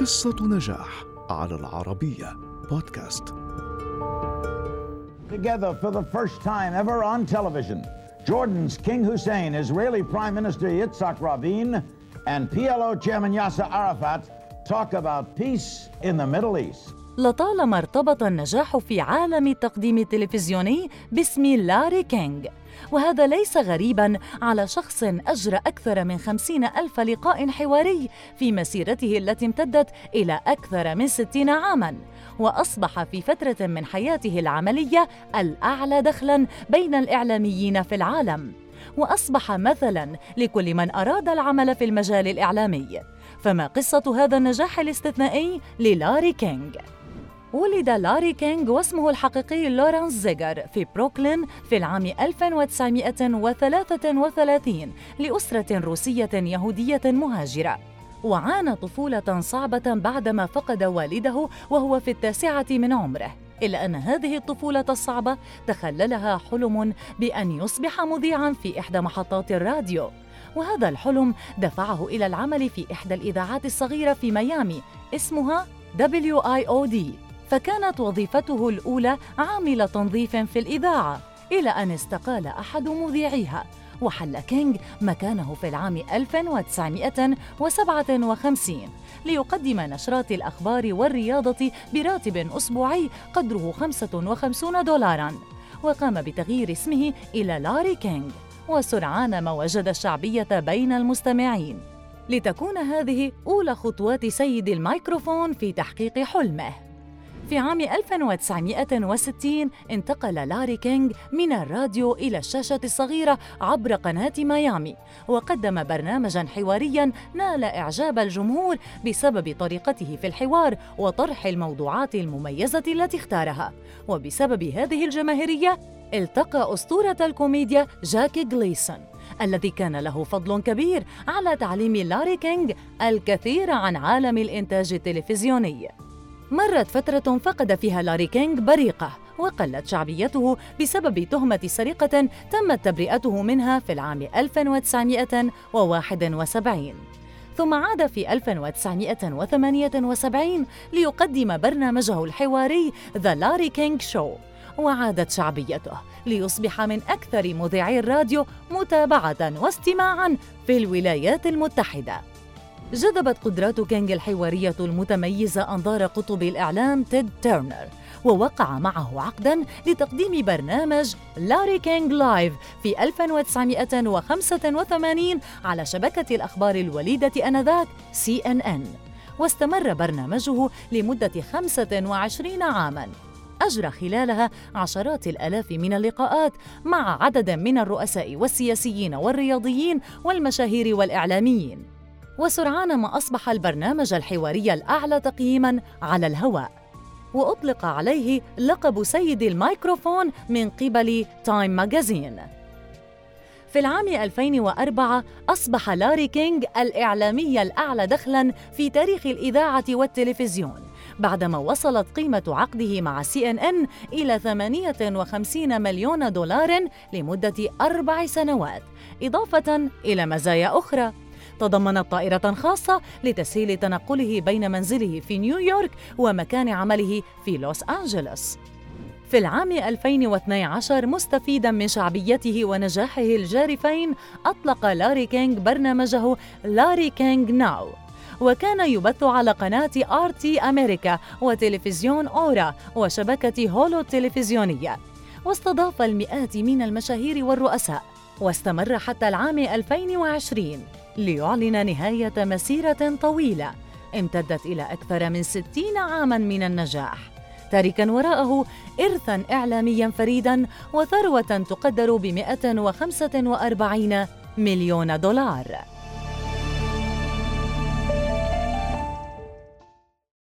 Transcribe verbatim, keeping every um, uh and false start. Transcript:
قصة نجاح على العربية بودكاست. Together for the first time ever on television, Jordan's King Hussein, Israeli Prime Minister Yitzhak Rabin, and P L O Chairman Yasser Arafat talk about peace in the Middle East. لطالما ارتبط النجاح في عالم التقديم التلفزيوني باسم لاري كينغ، وهذا ليس غريباً على شخص أجرى أكثر من خمسين ألف لقاء حواري في مسيرته التي امتدت إلى أكثر من ستين عاماً، وأصبح في فترة من حياته العملية الأعلى دخلاً بين الإعلاميين في العالم، وأصبح مثلاً لكل من أراد العمل في المجال الإعلامي. فما قصة هذا النجاح الاستثنائي للاري كينغ؟ ولد لاري كينغ واسمه الحقيقي لورانس زيغر في بروكلين في العام ألف وتسعمائة وثلاثة وثلاثين لأسرة روسية يهودية مهاجرة، وعانى طفولة صعبة بعدما فقد والده وهو في التاسعة من عمره، إلا أن هذه الطفولة الصعبة تخللها حلم بأن يصبح مذيعاً في إحدى محطات الراديو، وهذا الحلم دفعه إلى العمل في إحدى الإذاعات الصغيرة في ميامي اسمها دبليو آي أو دي، فكانت وظيفته الأولى عامل تنظيف في الإذاعة، إلى أن استقال أحد مذيعيها، وحل كينغ مكانه في العام ألف وتسعمائة وسبعة وخمسين ليقدم نشرات الأخبار والرياضة براتب أسبوعي قدره خمسة وخمسين دولاراً، وقام بتغيير اسمه إلى لاري كينغ، وسرعان ما وجد الشعبية بين المستمعين، لتكون هذه أولى خطوات سيد الميكروفون في تحقيق حلمه. في عام ألف وتسعمائة وستين انتقل لاري كينغ من الراديو إلى الشاشة الصغيرة عبر قناة ميامي، وقدم برنامجاً حوارياً نال إعجاب الجمهور بسبب طريقته في الحوار وطرح الموضوعات المميزة التي اختارها، وبسبب هذه الجماهيرية التقى أسطورة الكوميديا جاكي جليسون، الذي كان له فضل كبير على تعليم لاري كينغ الكثير عن عالم الإنتاج التلفزيوني. مرت فترة فقد فيها لاري كينغ بريقه وقلت شعبيته بسبب تهمة سرقة تمت تبرئته منها في العام ألف وتسعمائة وواحد وسبعين، ثم عاد في ألف وتسعمائة وثمانية وسبعين ليقدم برنامجه الحواري ذا لاري كينغ شو، وعادت شعبيته ليصبح من أكثر مذيعي الراديو متابعة واستماعاً في الولايات المتحدة. جذبت قدرات كينغ الحوارية المتميزة أنظار قطب الإعلام تيد تيرنر، ووقع معه عقداً لتقديم برنامج لاري كينغ لايف في ألف وتسعمائة وخمسة وثمانين على شبكة الأخبار الوليدة آنذاك سي إن إن، واستمر برنامجه لمدة خمسة وعشرين عاماً، أجرى خلالها عشرات الآلاف من اللقاءات مع عدد من الرؤساء والسياسيين والرياضيين والمشاهير والإعلاميين، وسرعان ما أصبح البرنامج الحواري الأعلى تقييماً على الهواء، وأطلق عليه لقب سيد الميكروفون من قبل تايم ماجازين. في العام ألفين وأربعة أصبح لاري كينغ الإعلامي الأعلى دخلاً في تاريخ الإذاعة والتلفزيون، بعدما وصلت قيمة عقده مع سي إن إن إلى ثمانية وخمسين مليون دولار لمدة أربع سنوات، إضافة إلى مزايا أخرى تضمنت طائرة خاصة لتسهيل تنقله بين منزله في نيويورك ومكان عمله في لوس أنجلوس. في العام ألفين واثني عشر، مستفيداً من شعبيته ونجاحه الجارفين، أطلق لاري كينغ برنامجه لاري كينغ ناو، وكان يبث على قناة آر تي أمريكا وتلفزيون أورا وشبكة هولو التلفزيونية، واستضاف المئات من المشاهير والرؤساء، واستمر حتى العام ألفين وعشرين ليعلن نهاية مسيرة طويلة امتدت إلى أكثر من ستين عاماً من النجاح، تاركاً وراءه إرثاً إعلامياً فريداً وثروة تقدر ب مائة وخمسة وأربعين مليون دولار.